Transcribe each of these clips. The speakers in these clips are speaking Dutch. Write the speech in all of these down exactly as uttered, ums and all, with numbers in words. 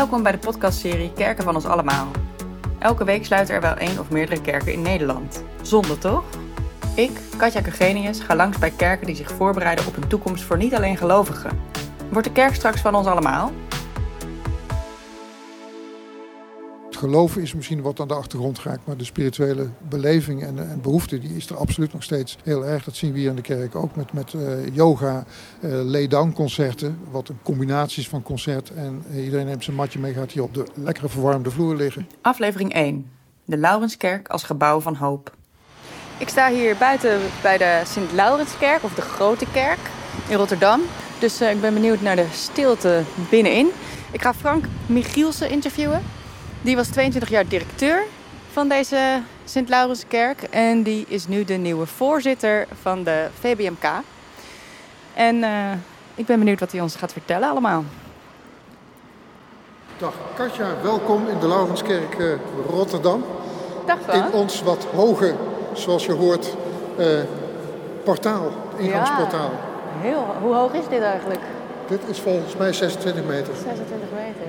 Welkom bij de podcastserie Kerken van ons allemaal. Elke week sluiten er wel één of meerdere kerken in Nederland. Zonde toch? Ik, Katja Kegenius, ga langs bij kerken die zich voorbereiden op een toekomst voor niet alleen gelovigen. Wordt de kerk straks van ons allemaal? Het geloven is misschien wat aan de achtergrond geraakt, maar de spirituele beleving en, en behoefte die is er absoluut nog steeds heel erg. Dat zien we hier in de kerk ook met, met uh, yoga, uh, lay-down concerten, wat een combinatie is van concert. En iedereen neemt zijn matje mee, gaat hier op de lekkere verwarmde vloer liggen. Aflevering één. De Laurenskerk als gebouw van hoop. Ik sta hier buiten bij de Sint Laurenskerk, of de Grote Kerk in Rotterdam. Dus uh, ik ben benieuwd naar de stilte binnenin. Ik ga Frank Migchielsen interviewen. Die was tweeëntwintig jaar directeur van deze Sint Laurenskerk. En die is nu de nieuwe voorzitter van de V B M K. En uh, ik ben benieuwd wat hij ons gaat vertellen allemaal. Dag Katja, welkom in de Laurenskerk uh, Rotterdam. Dag Frank. In ons wat hoge, zoals je hoort, uh, portaal, ingangsportaal. Ja, heel, hoe hoog is dit eigenlijk? Dit is volgens mij zesentwintig meter. zesentwintig meter.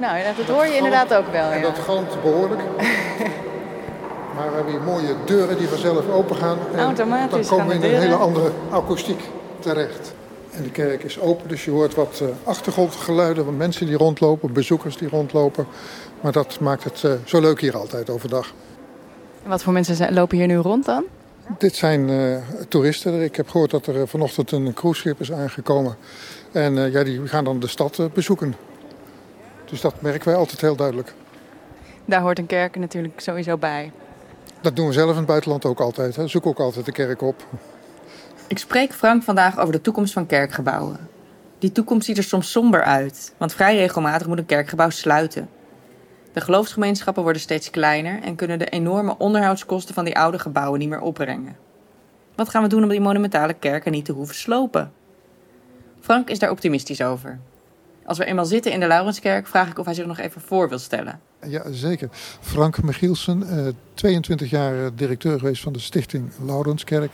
Nou, dat hoor je dat inderdaad galmt, ook wel. En ja. Dat galmt behoorlijk. Maar we hebben hier mooie deuren die vanzelf open gaan. En automatisch dan komen we in een hele andere akoestiek terecht. En de kerk is open, dus je hoort wat uh, achtergrondgeluiden van mensen die rondlopen, bezoekers die rondlopen. Maar dat maakt het uh, zo leuk hier altijd overdag. En wat voor mensen zijn, lopen hier nu rond dan? Dit zijn uh, toeristen. Ik heb gehoord dat er vanochtend een cruiseschip is aangekomen. En uh, ja, die gaan dan de stad uh, bezoeken. Dus dat merken wij altijd heel duidelijk. Daar hoort een kerk natuurlijk sowieso bij. Dat doen we zelf in het buitenland ook altijd. Hè. Zoek ook altijd de kerk op. Ik spreek Frank vandaag over de toekomst van kerkgebouwen. Die toekomst ziet er soms somber uit, want vrij regelmatig moet een kerkgebouw sluiten. De geloofsgemeenschappen worden steeds kleiner en kunnen de enorme onderhoudskosten van die oude gebouwen niet meer opbrengen. Wat gaan we doen om die monumentale kerken niet te hoeven slopen? Frank is daar optimistisch over. Als we eenmaal zitten in de Laurenskerk, vraag ik of hij zich nog even voor wil stellen. Ja, zeker. Frank Migchielsen, tweeëntwintig jaar directeur geweest van de Stichting Laurenskerk.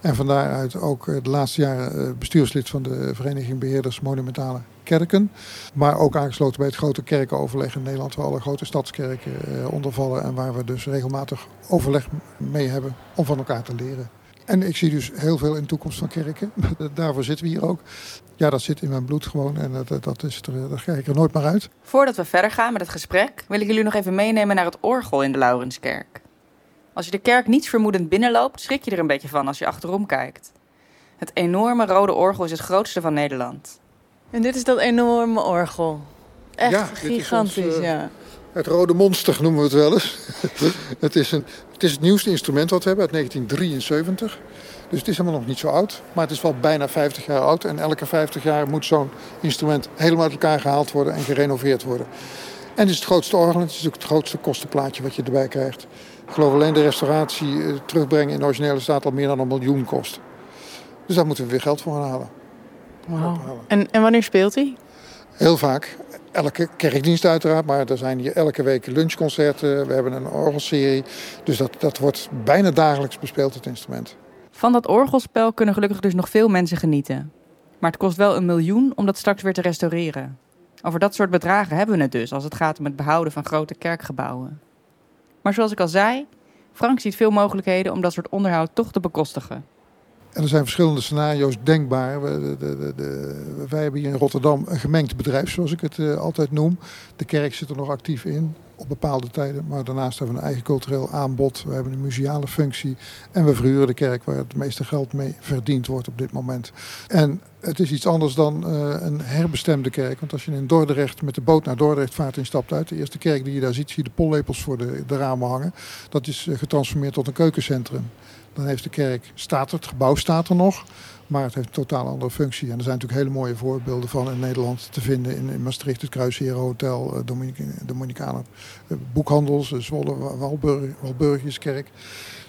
En van daaruit ook de laatste jaren bestuurslid van de Vereniging Beheerders Monumentale Kerken. Maar ook aangesloten bij het Grote Kerkenoverleg in Nederland, waar alle grote stadskerken onder vallen. En waar we dus regelmatig overleg mee hebben om van elkaar te leren. En ik zie dus heel veel in de toekomst van kerken. Daarvoor zitten we hier ook. Ja, dat zit in mijn bloed gewoon en dat, dat, is er, dat krijg ik er nooit meer uit. Voordat we verder gaan met het gesprek, wil ik jullie nog even meenemen naar het orgel in de Laurenskerk. Als je de kerk niets vermoedend binnenloopt, schrik je er een beetje van als je achterom kijkt. Het enorme rode orgel is het grootste van Nederland. En dit is dat enorme orgel. Echt ja, gigantisch, dit is ons, uh... ja. Het rode monster noemen we het wel eens. het, is een, het is het nieuwste instrument wat we hebben, uit negentien drieënzeventig. Dus het is helemaal nog niet zo oud. Maar het is wel bijna vijftig jaar oud. En elke vijftig jaar moet zo'n instrument helemaal uit elkaar gehaald worden en gerenoveerd worden. En het is het grootste orgel. Het is ook het grootste kostenplaatje wat je erbij krijgt. Ik geloof alleen de restauratie eh, terugbrengen in de originele staat al meer dan een miljoen kost. Dus daar moeten we weer geld voor gaan halen. Wow. En, en wanneer speelt hij? Heel vaak. Elke kerkdienst uiteraard, maar er zijn hier elke week lunchconcerten. We hebben een orgelserie. Dus dat, dat wordt bijna dagelijks bespeeld, het instrument. Van dat orgelspel kunnen gelukkig dus nog veel mensen genieten. Maar het kost wel een miljoen om dat straks weer te restaureren. Over dat soort bedragen hebben we het dus als het gaat om het behouden van grote kerkgebouwen. Maar zoals ik al zei, Frank ziet veel mogelijkheden om dat soort onderhoud toch te bekostigen. En er zijn verschillende scenario's denkbaar. De, de, de, de, wij hebben hier in Rotterdam een gemengd bedrijf, zoals ik het uh, altijd noem. De kerk zit er nog actief in, op bepaalde tijden. Maar daarnaast hebben we een eigen cultureel aanbod. We hebben een museale functie. En we verhuren de kerk waar het meeste geld mee verdiend wordt op dit moment. En het is iets anders dan uh, een herbestemde kerk. Want als je in Dordrecht met de boot naar Dordrecht vaart instapt uit. De eerste kerk die je daar ziet, zie je de pollepels voor de, de ramen hangen. Dat is uh, getransformeerd tot een keukencentrum. Dan heeft de kerk, staat er, het gebouw staat er nog, maar het heeft een totaal andere functie. En er zijn natuurlijk hele mooie voorbeelden van in Nederland te vinden. In, in Maastricht, het Kruisherenhotel, Dominicanen Boekhandels, Zwolle, Walburg, Walburgiskerk.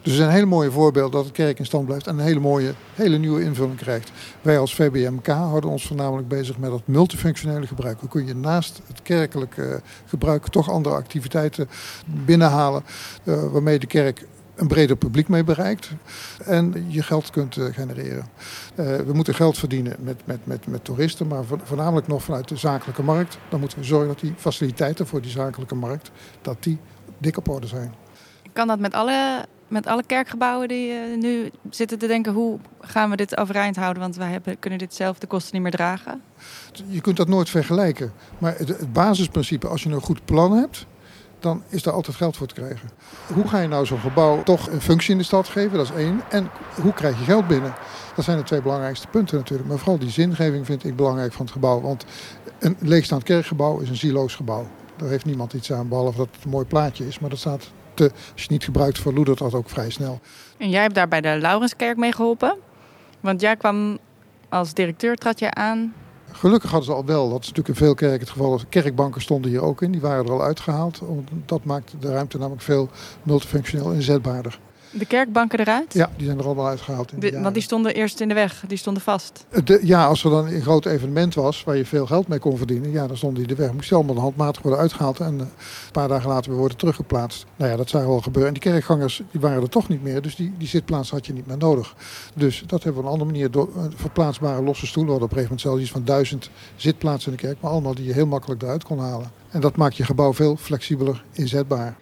Dus er zijn hele mooie voorbeelden dat de kerk in stand blijft en een hele mooie, hele nieuwe invulling krijgt. Wij als V B M K houden ons voornamelijk bezig met dat multifunctionele gebruik. Hoe kun je naast het kerkelijke gebruik toch andere activiteiten binnenhalen, uh, waarmee de kerk een breder publiek mee bereikt en je geld kunt genereren. Uh, we moeten geld verdienen met, met, met, met toeristen, maar voornamelijk nog vanuit de zakelijke markt. Dan moeten we zorgen dat die faciliteiten voor die zakelijke markt, dat die dik op orde zijn. Kan dat met alle, met alle kerkgebouwen die uh, nu zitten te denken, hoe gaan we dit overeind houden? Want wij hebben, kunnen dit zelf de kosten niet meer dragen. Je kunt dat nooit vergelijken. Maar het, het basisprincipe, als je een goed plan hebt, dan is daar altijd geld voor te krijgen. Hoe ga je nou zo'n gebouw toch een functie in de stad geven? Dat is één. En hoe krijg je geld binnen? Dat zijn de twee belangrijkste punten natuurlijk. Maar vooral die zingeving vind ik belangrijk van het gebouw. Want een leegstaand kerkgebouw is een zieloos gebouw. Daar heeft niemand iets aan, behalve dat het een mooi plaatje is. Maar dat staat te, als je het niet gebruikt, verloedert dat ook vrij snel. En jij hebt daar bij de Laurenskerk mee geholpen. Want jij kwam als directeur, trad jij aan. Gelukkig hadden ze al wel, dat is natuurlijk in veel kerken het geval, kerkbanken stonden hier ook in, die waren er al uitgehaald. Dat maakt de ruimte namelijk veel multifunctioneel inzetbaarder. De kerkbanken eruit? Ja, die zijn er allemaal uitgehaald. In de, de want die stonden eerst in de weg, die stonden vast? De, ja, als er dan een groot evenement was waar je veel geld mee kon verdienen, ja, dan stonden die in de weg. Moest allemaal handmatig worden uitgehaald en een paar dagen later weer worden teruggeplaatst. Nou ja, dat zou wel gebeuren. En die kerkgangers die waren er toch niet meer, dus die, die zitplaats had je niet meer nodig. Dus dat hebben we op een andere manier, door verplaatsbare losse stoelen, hadden op een gegeven moment zelfs iets van duizend zitplaatsen in de kerk, maar allemaal die je heel makkelijk eruit kon halen. En dat maakt je gebouw veel flexibeler inzetbaar.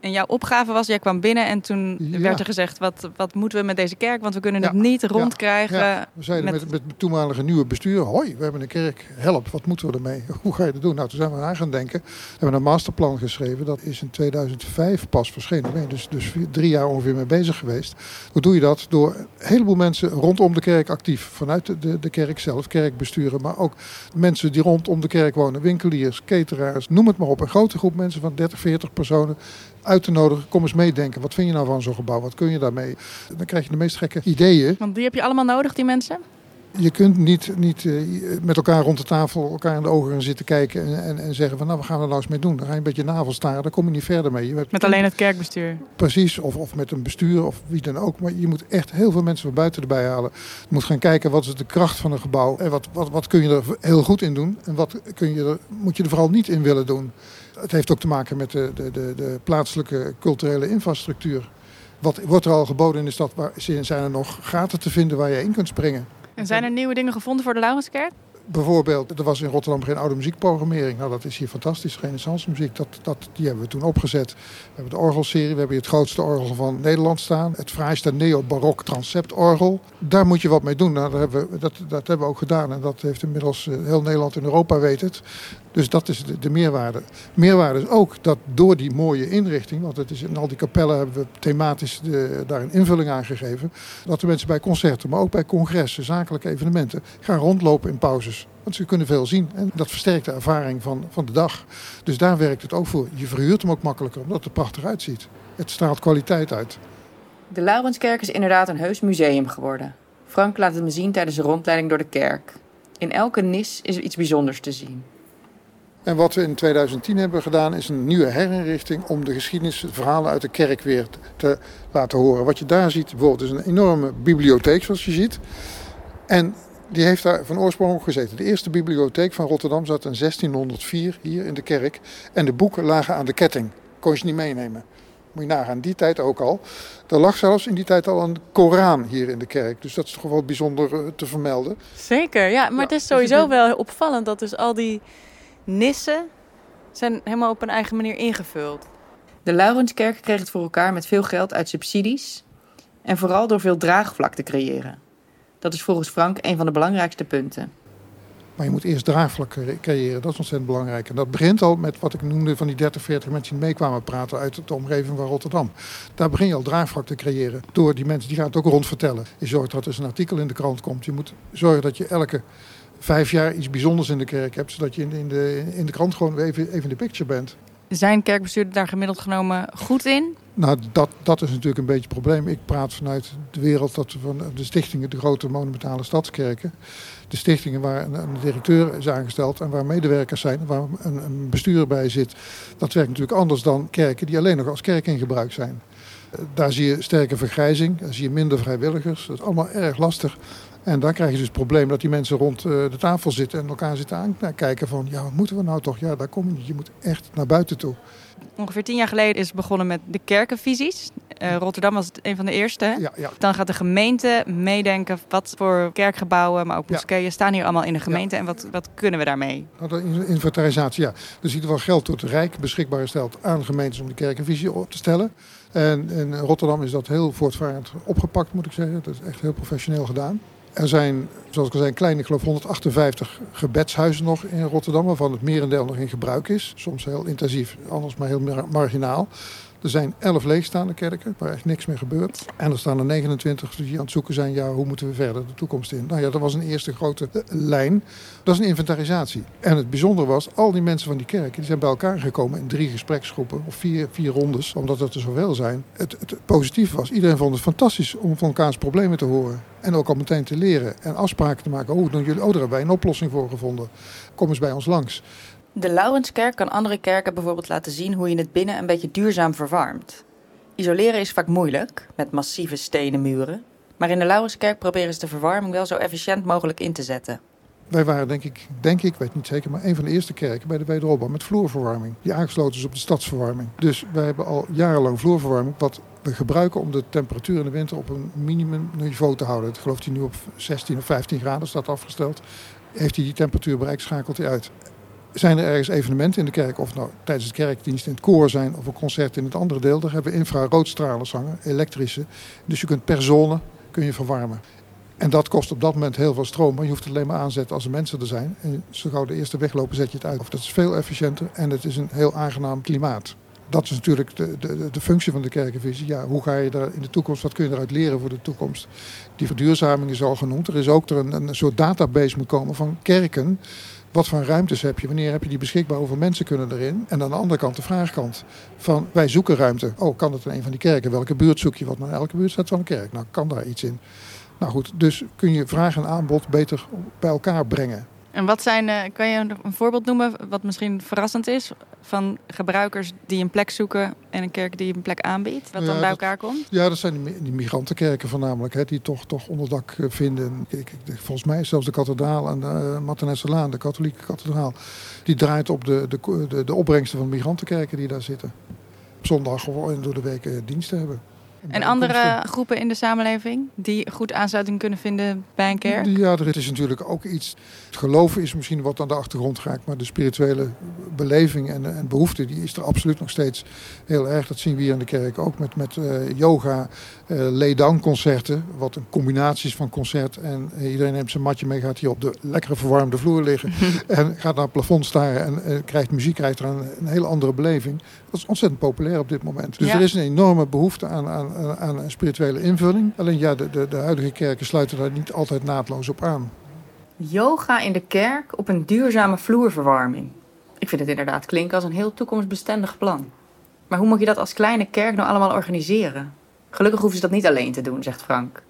En jouw opgave was, jij kwam binnen en toen ja. werd er gezegd, wat, wat moeten we met deze kerk? Want we kunnen het ja. niet rondkrijgen. Ja. Ja. We zeiden met... Met, met het toenmalige nieuwe bestuur, hoi, we hebben een kerk, help, wat moeten we ermee? Hoe ga je dat doen? Nou, toen zijn we aan gaan denken. We hebben een masterplan geschreven, dat is in tweeduizend vijf pas verschenen. Dus, dus drie jaar ongeveer mee bezig geweest. Hoe doe je dat? Door een heleboel mensen rondom de kerk actief. Vanuit de, de, de kerk zelf, kerkbesturen, maar ook mensen die rondom de kerk wonen. Winkeliers, cateraars, noem het maar op. Een grote groep mensen van dertig, veertig personen uit te nodigen. Kom eens meedenken. Wat vind je nou van zo'n gebouw? Wat kun je daarmee? Dan krijg je de meest gekke ideeën. Want die heb je allemaal nodig, die mensen? Je kunt niet, niet met elkaar rond de tafel elkaar in de ogen gaan zitten kijken en, en, en zeggen van nou, we gaan er nou eens mee doen. Dan ga je een beetje navelstaren, daar kom je niet verder mee. Je hebt... Met alleen het kerkbestuur? Precies, of, of met een bestuur of wie dan ook. Maar je moet echt heel veel mensen van buiten erbij halen. Je moet gaan kijken wat is de kracht van een gebouw en wat, wat, wat kun je er heel goed in doen en wat kun je er, moet je er vooral niet in willen doen. Het heeft ook te maken met de, de, de, de plaatselijke culturele infrastructuur. Wat wordt er al geboden in de stad? Waar, zijn er nog gaten te vinden waar je in kunt springen? En zijn er nieuwe dingen gevonden voor de Laurenskerk? Bijvoorbeeld, er was in Rotterdam geen oude muziekprogrammering. Nou, dat is hier fantastisch. Renaissance muziek, dat, dat, die hebben we toen opgezet. We hebben de orgelserie, we hebben hier het grootste orgel van Nederland staan. Het fraaiste neobarok transeptorgel. Daar moet je wat mee doen. Nou, dat, hebben we, dat, dat hebben we ook gedaan. En dat heeft inmiddels heel Nederland en Europa weet het. Dus dat is de, de meerwaarde. Meerwaarde is ook dat door die mooie inrichting, want het is in al die kapellen hebben we thematisch de, daar een invulling aan gegeven, dat de mensen bij concerten, maar ook bij congressen, zakelijke evenementen, gaan rondlopen in pauzes. Want ze kunnen veel zien en dat versterkt de ervaring van, van de dag. Dus daar werkt het ook voor. Je verhuurt hem ook makkelijker, omdat het er prachtig uitziet. Het straalt kwaliteit uit. De Laurenskerk is inderdaad een heus museum geworden. Frank laat het me zien tijdens de rondleiding door de kerk. In elke nis is er iets bijzonders te zien. En wat we in tweeduizend tien hebben gedaan is een nieuwe herinrichting om de geschiedenis, de verhalen uit de kerk weer te laten horen. Wat je daar ziet bijvoorbeeld is een enorme bibliotheek zoals je ziet. En die heeft daar van oorsprong op gezeten. De eerste bibliotheek van Rotterdam zat in zestienhonderdvier hier in de kerk. En de boeken lagen aan de ketting. Kon je ze niet meenemen. Moet je nagaan, die tijd ook al. Er lag zelfs in die tijd al een Koran hier in de kerk. Dus dat is toch wel bijzonder te vermelden. Zeker, ja. Maar ja, het is sowieso dus... wel opvallend dat dus al die nissen zijn helemaal op een eigen manier ingevuld. De Laurenskerk kreeg het voor elkaar met veel geld uit subsidies. En vooral door veel draagvlak te creëren. Dat is volgens Frank een van de belangrijkste punten. Maar je moet eerst draagvlak creëren, dat is ontzettend belangrijk. En dat begint al met wat ik noemde van die dertig, veertig mensen die mee kwamen praten uit de omgeving van Rotterdam. Daar begin je al draagvlak te creëren door die mensen, die gaan het ook rondvertellen. Je zorgt dat er dus een artikel in de krant komt. Je moet zorgen dat je elke vijf jaar iets bijzonders in de kerk hebt, zodat je in de, in de krant gewoon even, even in de picture bent. Zijn kerkbestuurder daar gemiddeld genomen goed in? Nou, dat, dat is natuurlijk een beetje het probleem. Ik praat vanuit de wereld dat van de stichtingen, de grote monumentale stadskerken. De stichtingen waar een, een directeur is aangesteld en waar medewerkers zijn, waar een, een bestuur bij zit. Dat werkt natuurlijk anders dan kerken die alleen nog als kerk in gebruik zijn. Daar zie je sterke vergrijzing, daar zie je minder vrijwilligers. Dat is allemaal erg lastig. En daar krijg je dus het probleem dat die mensen rond de tafel zitten en elkaar zitten aankijken van ja, wat moeten we nou toch? Ja, daar kom je niet. Je moet echt naar buiten toe. ongeveer tien jaar geleden is begonnen met de kerkenvisies. Uh, Rotterdam was het een van de eerste. Ja, ja. Dan gaat de gemeente meedenken wat voor kerkgebouwen, maar ook moskeeën, ja. staan hier allemaal in de gemeente. Ja. En wat, wat kunnen we daarmee? Nou, de inventarisatie, ja. Dus in ieder geval geld door het Rijk beschikbaar gesteld aan gemeentes om de kerkenvisie op te stellen. En in Rotterdam is dat heel voortvarend opgepakt, moet ik zeggen. Dat is echt heel professioneel gedaan. Er zijn, zoals ik al zei, kleine, ik geloof honderdachtenvijftig gebedshuizen nog in Rotterdam, waarvan het merendeel nog in gebruik is. Soms heel intensief, anders maar heel marginaal. Er zijn elf leegstaande kerken waar echt niks meer gebeurt. En er staan er negenentwintig die aan het zoeken zijn, ja, hoe moeten we verder de toekomst in? Nou ja, dat was een eerste grote lijn. Dat is een inventarisatie. En het bijzondere was, al die mensen van die kerken, die zijn bij elkaar gekomen in drie gespreksgroepen of vier, vier rondes, omdat dat er zoveel zijn. Het, het positief was, iedereen vond het fantastisch om van elkaars problemen te horen. En ook al meteen te leren en afspraken te maken. Oh, dan jullie, oh, daar hebben wij een oplossing voor gevonden. Kom eens bij ons langs. De Laurenskerk kan andere kerken bijvoorbeeld laten zien hoe je het binnen een beetje duurzaam verwarmt. Isoleren is vaak moeilijk, met massieve stenen muren. Maar in de Laurenskerk proberen ze de verwarming wel zo efficiënt mogelijk in te zetten. Wij waren, denk ik, denk ik, weet niet zeker, maar een van de eerste kerken bij de wederopbouw met vloerverwarming. Die aangesloten is op de stadsverwarming. Dus wij hebben al jarenlang vloerverwarming, wat we gebruiken om de temperatuur in de winter op een minimumniveau te houden. Ik geloof die nu op zestien of vijftien graden staat afgesteld. Heeft hij die temperatuur bereikt, schakelt hij uit. Zijn er ergens evenementen in de kerk, of nou tijdens de kerkdienst in het koor zijn of een concert in het andere deel, daar hebben we infraroodstralers hangen, elektrische. Dus je kunt per zone kun je verwarmen. En dat kost op dat moment heel veel stroom, maar je hoeft het alleen maar aanzetten als er mensen er zijn. En zo gauw de eerste weglopen zet je het uit. Dat is veel efficiënter en het is een heel aangenaam klimaat. Dat is natuurlijk de, de, de functie van de kerkenvisie. Ja, hoe ga je daar in de toekomst, wat kun je eruit leren voor de toekomst? Die verduurzaming is al genoemd. Er is ook er een, een soort database moet komen van kerken. Wat voor ruimtes heb je? Wanneer heb je die beschikbaar? Hoeveel mensen kunnen erin? En aan de andere kant de vraagkant. Van, wij zoeken ruimte. Oh, kan dat in een van die kerken? Welke buurt zoek je? Want in elke buurt staat zo'n kerk. Nou, kan daar iets in? Nou goed, dus kun je vraag en aanbod beter bij elkaar brengen. En wat zijn, kan je een voorbeeld noemen wat misschien verrassend is van gebruikers die een plek zoeken en een kerk die een plek aanbiedt, wat ja, dan bij elkaar dat, komt? Ja, dat zijn die, die migrantenkerken voornamelijk, hè, die toch, toch onderdak vinden. Ik, ik, volgens mij is zelfs de kathedraal aan de uh, Martenesse-laan, de katholieke kathedraal, die draait op de, de, de, de opbrengsten van de migrantenkerken die daar zitten. Op zondag of door de week uh, diensten hebben. En andere groepen in de samenleving die goed aansluiting kunnen vinden bij een kerk? Ja, er is natuurlijk ook iets. Het geloven is misschien wat aan de achtergrond geraakt, maar de spirituele beleving en, en behoefte die is er absoluut nog steeds heel erg. Dat zien we hier in de kerk ook met, met uh, yoga, uh, lay-down concerten, wat een combinatie is van concert. En iedereen neemt zijn matje mee, gaat hier op de lekkere verwarmde vloer liggen en gaat naar het plafond staren en uh, krijgt muziek, krijgt er een, een hele andere beleving. Dat is ontzettend populair op dit moment. Dus ja. Er is een enorme behoefte aan, aan aan een spirituele invulling. Alleen ja, de, de, de huidige kerken sluiten daar niet altijd naadloos op aan. Yoga in de kerk op een duurzame vloerverwarming. Ik vind het inderdaad klinken als een heel toekomstbestendig plan. Maar hoe moet je dat als kleine kerk nou allemaal organiseren? Gelukkig hoeven ze dat niet alleen te doen, zegt Frank.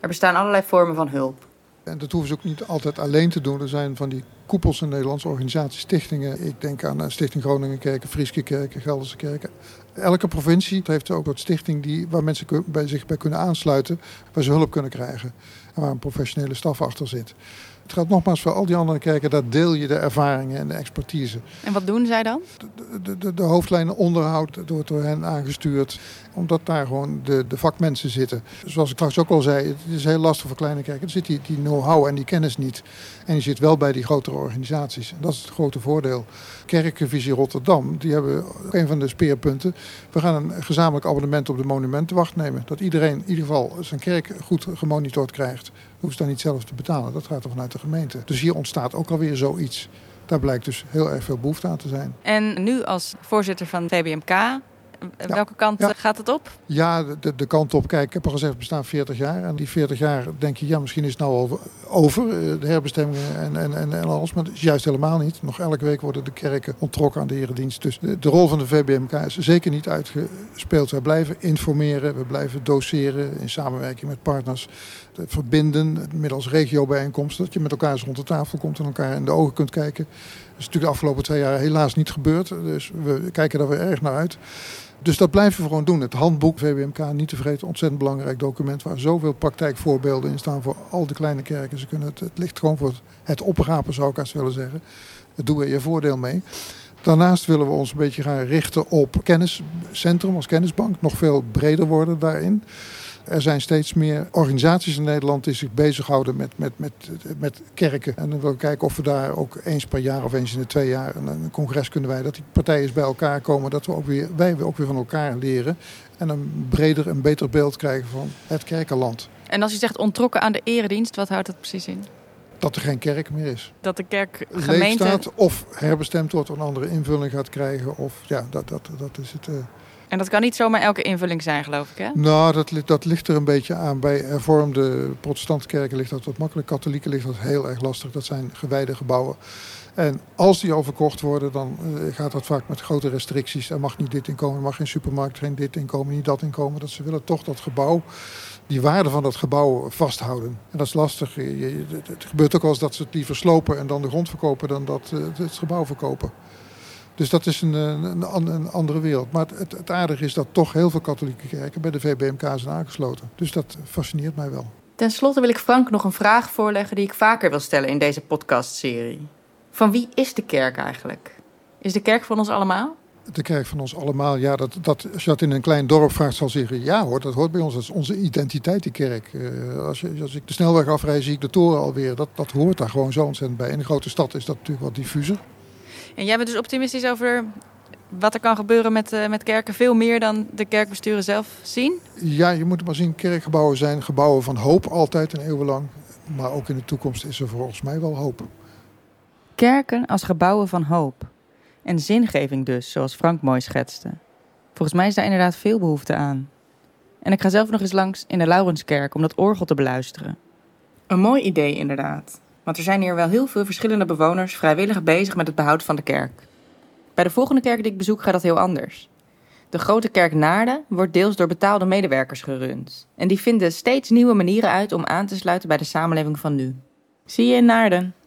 Er bestaan allerlei vormen van hulp. En dat hoeven ze ook niet altijd alleen te doen. Er zijn van die koepels in Nederlandse organisaties, stichtingen. Ik denk aan Stichting Groningenkerken, Frieskekerken, Gelderse Kerken. Elke provincie heeft ook een stichting die, waar mensen bij zich bij kunnen aansluiten, waar ze hulp kunnen krijgen en waar een professionele staf achter zit. Het gaat nogmaals voor al die andere kerken, daar deel je de ervaringen en de expertise. En wat doen zij dan? De, de, de, de hoofdlijnen onderhoud wordt door hen aangestuurd, omdat daar gewoon de, de vakmensen zitten. Zoals ik straks ook al zei, het is heel lastig voor kleine kerken. Er zit die, die know-how en die kennis niet. En die zit wel bij die grotere organisaties. En dat is het grote voordeel. Kerkenvisie Rotterdam, die hebben een van de speerpunten. We gaan een gezamenlijk abonnement op de monumentenwacht nemen. Dat iedereen in ieder geval zijn kerk goed gemonitord krijgt. Hoeft ze daar niet zelf te betalen. Dat gaat er vanuit de gemeente. Dus hier ontstaat ook alweer zoiets. Daar blijkt dus heel erg veel behoefte aan te zijn. En nu als voorzitter van T B M K, welke ja, kant ja. gaat het op? Ja, de, de kant op. Kijk, ik heb al gezegd, we bestaan veertig jaar. En die veertig jaar denk je, ja, misschien is het nou al over. De herbestemmingen en, en, en, en alles. Maar dat is juist helemaal niet. Nog elke week worden de kerken onttrokken aan de eredienst. Dus de, de rol van de V B M K is zeker niet uitgespeeld. Wij blijven informeren, we blijven doseren in samenwerking met partners. Verbinden, middels regiobijeenkomsten, dat je met elkaar eens rond de tafel komt en elkaar in de ogen kunt kijken. Dat is natuurlijk de afgelopen twee jaar helaas niet gebeurd. Dus we kijken daar weer erg naar uit. Dus dat blijven we gewoon doen. Het handboek V B M K, niet te vergeten, ontzettend belangrijk document waar zoveel praktijkvoorbeelden in staan voor al de kleine kerken. Ze kunnen het, het ligt gewoon voor het oprapen, zou ik haast willen zeggen. Dat doen we je voordeel mee. Daarnaast willen we ons een beetje gaan richten op kenniscentrum als kennisbank. Nog veel breder worden daarin. Er zijn steeds meer organisaties in Nederland die zich bezighouden met, met, met, met kerken. En dan willen we kijken of we daar ook eens per jaar of eens in de twee jaar een, een congres kunnen wijden. Dat die partijen bij elkaar komen, dat we ook weer, wij ook weer van elkaar leren. En een breder en beter beeld krijgen van het kerkenland. En als je zegt ontrokken aan de eredienst, wat houdt dat precies in? Dat er geen kerk meer is. Dat de kerk gemeente... leefstaat of herbestemd wordt of een andere invulling gaat krijgen. Of, ja, dat, dat, dat is het... Uh... En dat kan niet zomaar elke invulling zijn, geloof ik, hè? Nou, dat, dat ligt er een beetje aan. Bij hervormde protestantse kerken ligt dat wat makkelijk. Katholieken ligt dat heel erg lastig. Dat zijn gewijde gebouwen. En als die al verkocht worden, dan uh, gaat dat vaak met grote restricties. Er mag niet dit inkomen, er mag geen supermarkt, geen dit inkomen, niet dat inkomen. Dat ze willen toch dat gebouw, die waarde van dat gebouw vasthouden. En dat is lastig. Je, je, het gebeurt ook wel eens dat ze het liever slopen en dan de grond verkopen dan dat uh, het gebouw verkopen. Dus dat is een, een, een andere wereld. Maar het, het aardige is dat toch heel veel katholieke kerken bij de V B M K zijn aangesloten. Dus dat fascineert mij wel. Ten slotte wil ik Frank nog een vraag voorleggen die ik vaker wil stellen in deze podcastserie. Van wie is de kerk eigenlijk? Is de kerk van ons allemaal? De kerk van ons allemaal, ja, dat, dat, als je dat in een klein dorp vraagt, zal zeggen, ja hoor, dat hoort bij ons, dat is onze identiteit, die kerk. Uh, als, je, als ik de snelweg afrij, zie ik de toren alweer, dat, dat hoort daar gewoon zo ontzettend bij. In een grote stad is dat natuurlijk wat diffuser. En jij bent dus optimistisch over wat er kan gebeuren met, uh, met kerken, veel meer dan de kerkbesturen zelf zien? Ja, je moet maar zien, kerkgebouwen zijn gebouwen van hoop, altijd en eeuwenlang. Maar ook in de toekomst is er volgens mij wel hoop. Kerken als gebouwen van hoop. En zingeving dus, zoals Frank mooi schetste. Volgens mij is daar inderdaad veel behoefte aan. En ik ga zelf nog eens langs in de Laurenskerk om dat orgel te beluisteren. Een mooi idee inderdaad. Want er zijn hier wel heel veel verschillende bewoners vrijwillig bezig met het behoud van de kerk. Bij de volgende kerk die ik bezoek gaat dat heel anders. De Grote Kerk Naarden wordt deels door betaalde medewerkers gerund. En die vinden steeds nieuwe manieren uit om aan te sluiten bij de samenleving van nu. Zie je in Naarden!